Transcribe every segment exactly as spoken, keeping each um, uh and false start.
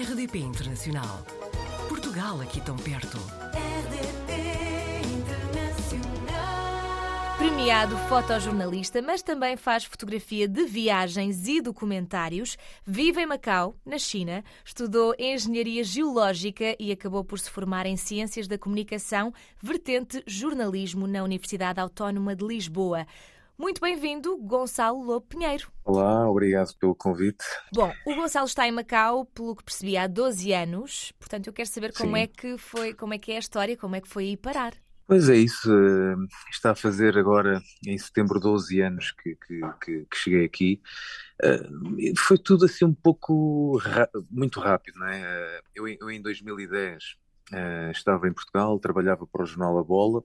R D P Internacional. Portugal aqui tão perto. R D P Internacional. Premiado fotojornalista, mas também faz fotografia de viagens e documentários. Vive em Macau, na China. Estudou engenharia geológica e acabou por se formar em ciências da comunicação, vertente jornalismo, na Universidade Autónoma de Lisboa. Muito bem-vindo, Gonçalo Lobo Pinheiro. Olá, obrigado pelo convite. Bom, o Gonçalo está em Macau, pelo que percebi, há doze anos. Portanto, eu quero saber como Sim. é que foi, como é que é a história, como é que foi aí parar. Pois é isso. Está a fazer agora, em setembro, doze anos que, que, que, que cheguei aqui. Foi tudo assim um pouco, muito rápido, não é? Eu, eu em dois mil e dez estava em Portugal, trabalhava para o jornal A Bola.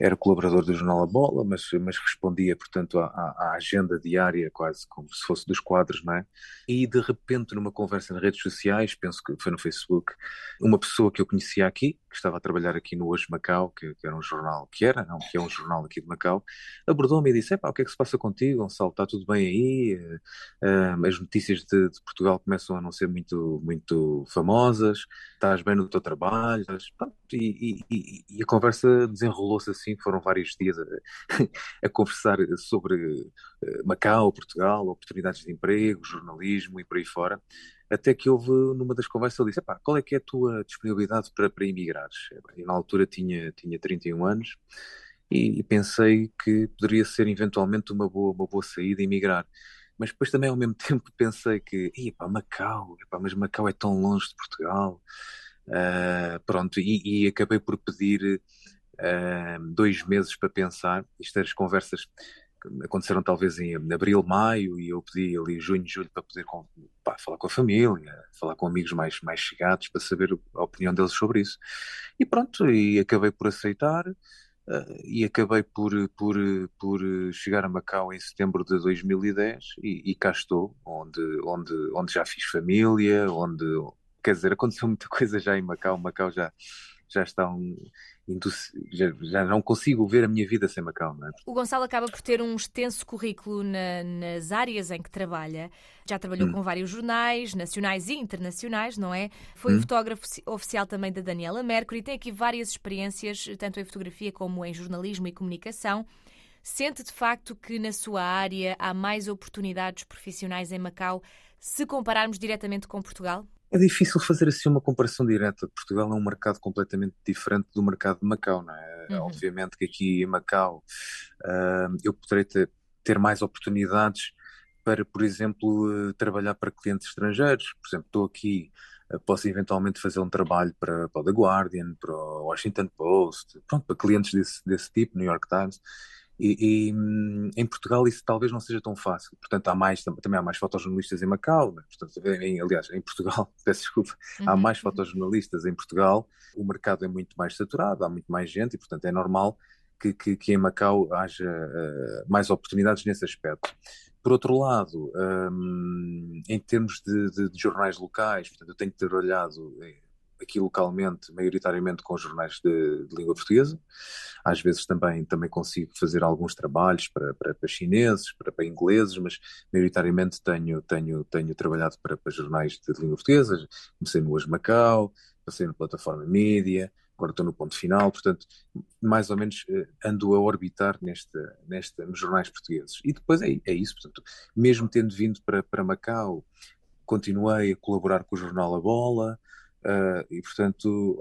Era colaborador do jornal A Bola, mas, mas respondia, portanto, à, à agenda diária, quase como se fosse dos quadros, não é? E, de repente, numa conversa nas redes sociais, penso que foi no Facebook, uma pessoa que eu conhecia aqui, que estava a trabalhar aqui no Hoje Macau, que, que era um jornal, que era, não, que é um jornal aqui de Macau, abordou-me e disse: "Epá, o que é que se passa contigo, Gonçalo? Está tudo bem aí? Uh, as notícias de, de Portugal começam a não ser muito, muito famosas, estás bem no teu trabalho?" E, e, e a conversa desenrolou-se assim. Foram vários dias a, a conversar sobre Macau, Portugal, oportunidades de emprego, jornalismo e por aí fora, até que houve, numa das conversas, ele disse: "Epá, qual é que é a tua disponibilidade para, para emigrares?" E na altura tinha, tinha trinta e um anos e, e pensei que poderia ser eventualmente uma boa, uma boa saída emigrar. Mas depois também ao mesmo tempo pensei que, epá, Macau, epá, mas Macau é tão longe de Portugal. Uh, pronto, e, e acabei por pedir... Uh, dois meses para pensar. Isto, as conversas aconteceram talvez em abril, maio, e eu pedi ali junho, julho para poder com, pá, falar com a família, falar com amigos mais, mais chegados, para saber a opinião deles sobre isso. E pronto, e acabei por aceitar uh, e acabei por, por, por chegar a Macau em setembro de dois mil e dez e, e cá estou, onde, onde, onde já fiz família, onde, quer dizer, aconteceu muita coisa já em Macau. Macau já... Já, está um, já, já não consigo ver a minha vida sem Macau, não é? O Gonçalo acaba por ter um extenso currículo na, nas áreas em que trabalha. Já trabalhou hum. com vários jornais, nacionais e internacionais, não é? Foi hum. fotógrafo oficial também da Daniela Mercury. Tem aqui várias experiências, tanto em fotografia como em jornalismo e comunicação. Sente, de facto, que na sua área há mais oportunidades profissionais em Macau, se compararmos diretamente com Portugal? É difícil fazer assim uma comparação direta. Portugal é um mercado completamente diferente do mercado de Macau, não é? Uhum. Obviamente que aqui em Macau uh, eu poderei ter, ter mais oportunidades para, por exemplo, uh, trabalhar para clientes estrangeiros. Por exemplo, estou aqui, uh, posso eventualmente fazer um trabalho para, para o The Guardian, para o Washington Post, pronto, para clientes desse, desse tipo, New York Times. E, e em Portugal isso talvez não seja tão fácil. Portanto, há mais, também há mais fotojornalistas em Macau, né? Portanto, em, aliás, em Portugal, peço desculpa, uhum. há mais fotojornalistas em Portugal, o mercado é muito mais saturado, há muito mais gente e, portanto, é normal que, que, que em Macau haja uh, mais oportunidades nesse aspecto. Por outro lado, um, em termos de, de, de jornais locais, portanto, eu tenho trabalhado aqui localmente, maioritariamente com jornais de, de língua portuguesa. Às vezes também, também consigo fazer alguns trabalhos para, para, para chineses, para, para ingleses, mas maioritariamente tenho, tenho, tenho trabalhado para, para jornais de língua portuguesa. Comecei no Hoje Macau, passei na Plataforma Mídia, agora estou no Ponto Final, portanto, mais ou menos ando a orbitar neste, neste, nos jornais portugueses. E depois é, é isso, portanto, mesmo tendo vindo para, para Macau, continuei a colaborar com o jornal A Bola, Uh, e portanto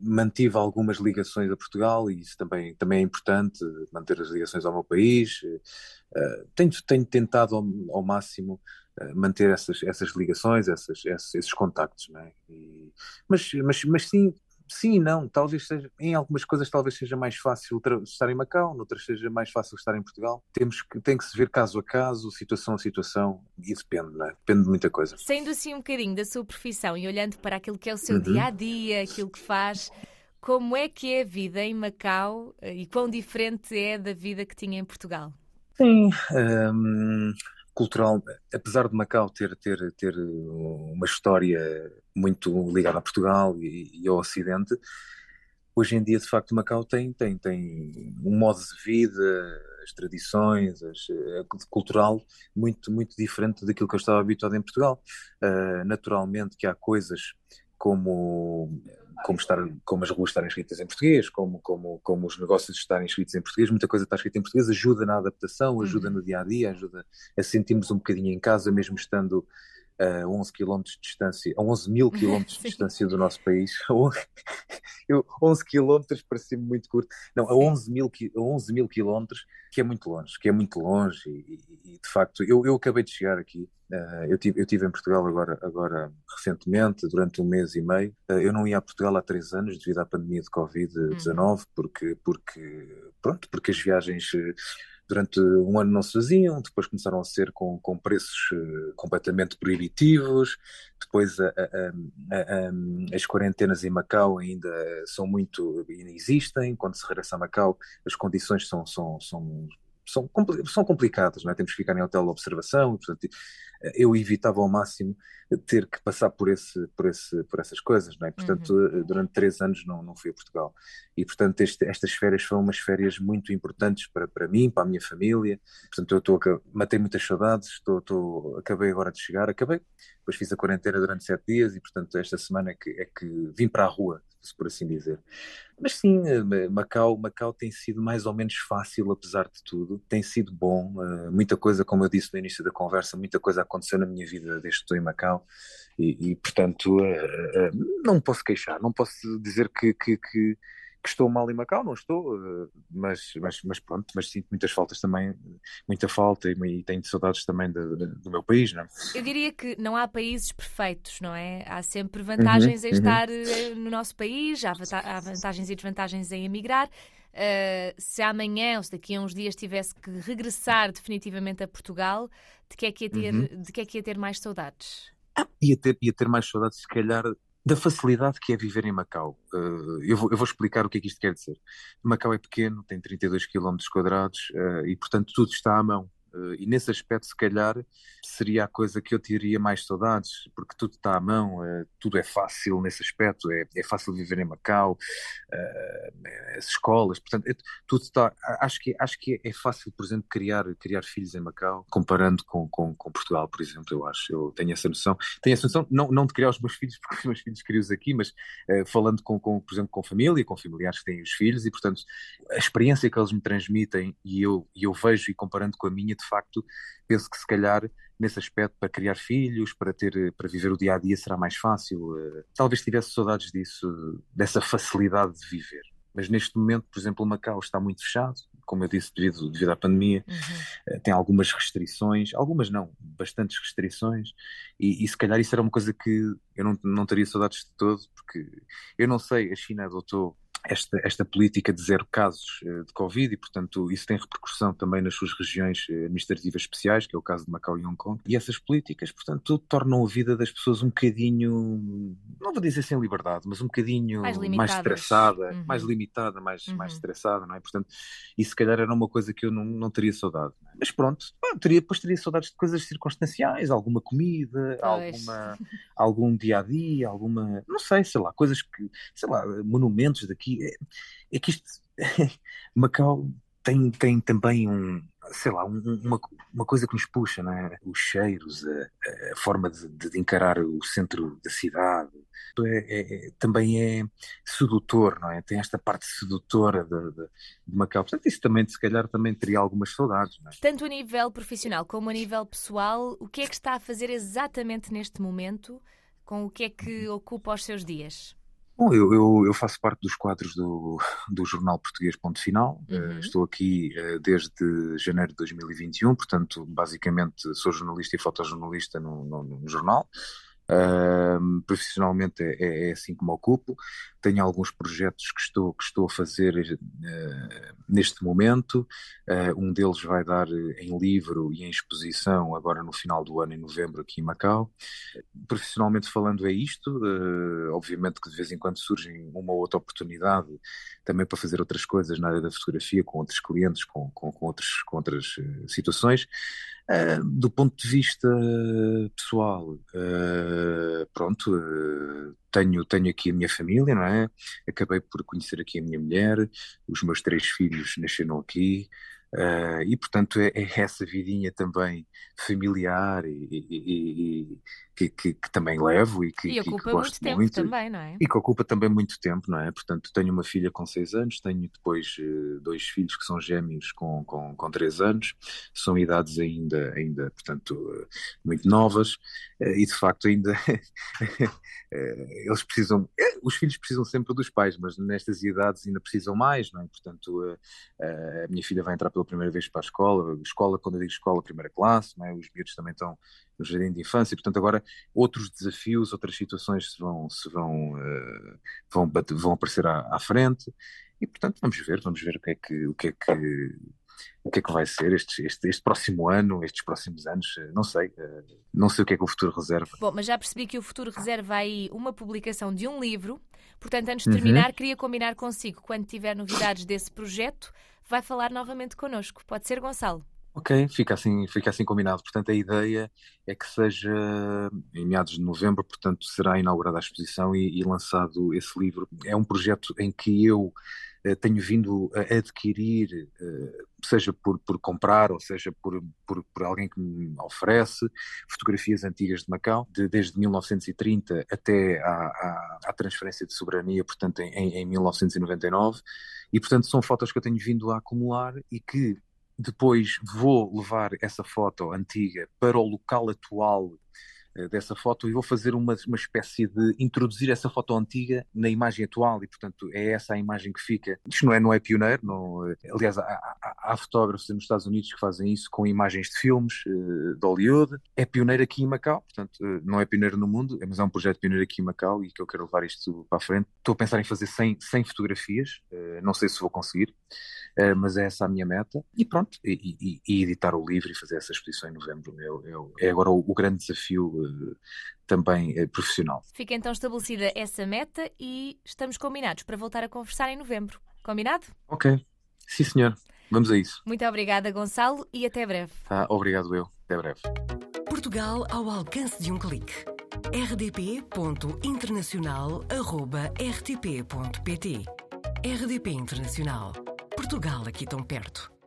mantive algumas ligações a Portugal, e isso também, também é importante, manter as ligações ao meu país. uh, tenho, tenho tentado ao, ao máximo uh, manter essas, essas ligações, essas, esses, esses contactos, não é? E, mas, mas, mas sim sim e não, talvez seja, em algumas coisas talvez seja mais fácil estar em Macau, noutras seja mais fácil estar em Portugal. Temos que, tem que se ver caso a caso, situação a situação, e depende, não é? Depende de muita coisa. Saindo assim um bocadinho da sua profissão e olhando para aquilo que é o seu uhum. dia-a-dia, aquilo que faz, como é que é a vida em Macau e quão diferente é da vida que tinha em Portugal? Sim, hum, cultural, apesar de Macau ter, ter, ter uma história muito ligada a Portugal e, e ao Ocidente, hoje em dia, de facto, Macau tem, tem, tem um modo de vida, as tradições, as, cultural, muito, muito diferente daquilo que eu estava habituado em Portugal. Uh, naturalmente que há coisas como, como, estar, como as ruas estarem escritas em português, como, como, como os negócios estarem escritos em português, muita coisa está escrita em português, ajuda na adaptação, ajuda no dia-a-dia, ajuda a sentirmos um bocadinho em casa, mesmo estando... a onze quilómetros de distância, a onze mil quilómetros de distância do nosso país. Eu, onze quilómetros parecia-me muito curto. Não, a onze mil quilómetros, que é muito longe, que é muito longe e, e de facto, eu, eu acabei de chegar aqui, uh, eu tive, eu tive em Portugal agora, agora recentemente, durante um mês e meio. Uh, eu não ia a Portugal há três anos devido à pandemia de covid dezenove, hum. porque, porque, pronto, porque as viagens... durante um ano não se faziam, depois começaram a ser com, com preços completamente proibitivos, depois a, a, a, a, as quarentenas em Macau ainda são muito, ainda existem, quando se regressa a Macau as condições são, são, são, são, são complicadas, não é? Temos que ficar em hotel de observação, portanto, eu evitava ao máximo ter que passar por, esse, por, esse, por essas coisas, não é? Portanto, uhum. durante três anos não, não fui a Portugal. E, portanto, este, estas férias foram umas férias muito importantes para, para mim, para a minha família. Portanto, eu tô, matei muitas saudades, estou, estou, acabei agora de chegar, acabei. Depois fiz a quarentena durante sete dias e, portanto, esta semana é que, é que vim para a rua, por assim dizer. Mas sim, Macau, Macau tem sido mais ou menos fácil, apesar de tudo. Tem sido bom, muita coisa, como eu disse no início da conversa, muita coisa aconteceu na minha vida desde que estou em Macau e, e portanto, não posso queixar, não posso dizer que, que, que, que estou mal em Macau, não estou, mas, mas, mas pronto, mas sinto muitas faltas também, muita falta e, e tenho saudades também de, de, do meu país, não é? Eu diria que não há países perfeitos, não é? Há sempre vantagens uhum, em uhum. estar no nosso país, há, vanta- há vantagens e desvantagens em emigrar. Uh, se amanhã ou se daqui a uns dias tivesse que regressar definitivamente a Portugal, de que é que ia ter, uhum. de que é que ia ter mais saudades? Ah, ia, ter, ia ter mais saudades, se calhar, da facilidade que é viver em Macau. Uh, eu, vou, eu vou explicar o que é que isto quer dizer. Macau é pequeno, tem trinta e dois quilómetros quadrados uh, e, portanto, tudo está à mão. Uh, e nesse aspecto, se calhar, seria a coisa que eu teria mais saudades, porque tudo está à mão, uh, tudo é fácil nesse aspecto, é, é fácil viver em Macau, uh, as escolas, portanto, é, tudo está... Acho que, acho que é fácil, por exemplo, criar, criar filhos em Macau, comparando com, com, com Portugal, por exemplo, eu acho, eu tenho essa noção, tenho essa noção, não, não de criar os meus filhos, porque os meus filhos crio-os aqui, mas uh, falando, com, com, por exemplo, com família, com familiares que têm os filhos, e, portanto, a experiência que eles me transmitem, e eu, eu vejo, e comparando com a minha, de facto, penso que se calhar nesse aspecto para criar filhos, para, ter, para viver o dia-a-dia será mais fácil. Talvez tivesse saudades disso, dessa facilidade de viver. Mas neste momento, por exemplo, Macau está muito fechado, como eu disse, devido, devido à pandemia, uhum. tem algumas restrições, algumas não, bastantes restrições, e, e se calhar isso era uma coisa que eu não, não teria saudades de todo, porque eu não sei, a China adotou Esta, esta política de zero casos uh, de Covid e, portanto, isso tem repercussão também nas suas regiões administrativas especiais, que é o caso de Macau e Hong Kong. E essas políticas, portanto, tornam a vida das pessoas um bocadinho, não vou dizer sem liberdade, mas um bocadinho mais, mais estressada, uhum. mais limitada, mais, uhum. mais estressada, não é? Portanto, isso se calhar era uma coisa que eu não, não teria saudade. Não é? Mas pronto, bom, teria, depois teria saudades de coisas circunstanciais, alguma comida, alguma, algum dia-a-dia, alguma, não sei, sei lá, coisas que, sei lá, monumentos daqui. É, é que isto, Macau tem, tem também um, sei lá, um, uma, uma coisa que nos puxa, não é? Os cheiros, a, a forma de, de encarar o centro da cidade, é, é, também é sedutor, não é? Tem esta parte sedutora de, de, de Macau, portanto isso também se calhar também teria algumas saudades, não é? Tanto a nível profissional como a nível pessoal, o que é que está a fazer exatamente neste momento, com o que é que ocupa os seus dias? Bom, eu, eu, eu faço parte dos quadros do, do jornal português Ponto Final, uhum. uh, estou aqui uh, desde janeiro de dois mil e vinte e um, portanto basicamente sou jornalista e fotojornalista no, no, no jornal, uh, profissionalmente é, é assim que me ocupo, tenho alguns projetos que estou, que estou a fazer uh, neste momento, uh, um deles vai dar em livro e em exposição agora no final do ano, em novembro, aqui em Macau. Profissionalmente falando é isto, uh, obviamente que de vez em quando surgem uma ou outra oportunidade também para fazer outras coisas na área da fotografia, com outros clientes, com, com, com, outros, com outras situações. Uh, do ponto de vista pessoal, uh, pronto, uh, tenho, tenho aqui a minha família, não é? Acabei por conhecer aqui a minha mulher, os meus três filhos nasceram aqui, Uh, e portanto é, é essa vidinha também familiar e, e, e que, que, que também levo e que, e ocupa e que gosto muito tempo muito, também, não é? E que ocupa também muito tempo, não é? Portanto, tenho uma filha com seis anos, tenho depois dois filhos que são gêmeos com, com, com três anos, são idades ainda, ainda portanto muito novas, e de facto ainda eles precisam, os filhos precisam sempre dos pais, mas nestas idades ainda precisam mais, não é? Portanto a, a minha filha vai entrar pela primeira vez para a escola, escola, quando eu digo escola, primeira classe, não é? Os miúdos também estão no jardim de infância, portanto agora outros desafios, outras situações se vão, se vão, uh, vão, vão aparecer à, à frente e portanto vamos ver, vamos ver o que é que, o que, é que, o que, é que vai ser este, este, este próximo ano, estes próximos anos, não sei, uh, não sei o que é que o futuro reserva. Bom, mas já percebi que o futuro reserva aí uma publicação de um livro, portanto antes de terminar, uhum, queria combinar consigo, quando tiver novidades desse projeto, vai falar novamente connosco. Pode ser, Gonçalo? Ok, fica assim, fica assim combinado. Portanto, a ideia é que seja em meados de novembro, portanto, será inaugurada a exposição e, e lançado esse livro. É um projeto em que eu eh, tenho vindo a adquirir, eh, seja por, por comprar ou seja por, por, por alguém que me oferece, fotografias antigas de Macau, de, desde mil novecentos e trinta até à, à, à transferência de soberania, portanto, em, em mil novecentos e noventa e nove. E, portanto, são fotos que eu tenho vindo a acumular e que depois vou levar essa foto antiga para o local atual uh, dessa foto e vou fazer uma, uma espécie de introduzir essa foto antiga na imagem atual e, portanto, é essa a imagem que fica. Isto não é, não é pioneiro, não, uh, aliás, há, há, há fotógrafos nos Estados Unidos que fazem isso com imagens de filmes uh, de Hollywood. É pioneiro aqui em Macau, portanto, uh, não é pioneiro no mundo, mas é um projeto pioneiro aqui em Macau e que eu quero levar isto para a frente. Estou a pensar em fazer cem, cem fotografias, uh, não sei se vou conseguir. Uh, mas é essa a minha meta, e pronto, e, e, e editar o livro e fazer essa exposição em novembro, eu, eu, é agora o, o grande desafio uh, também uh, profissional. Fica então estabelecida essa meta e estamos combinados para voltar a conversar em novembro, combinado? Ok, sim senhor, vamos a isso. Muito obrigada, Gonçalo, e até breve. Ah, obrigado eu, até breve. Portugal ao alcance de um clique. r d p ponto internacional arroba r t p ponto p t R D P Internacional. Portugal aqui tão perto.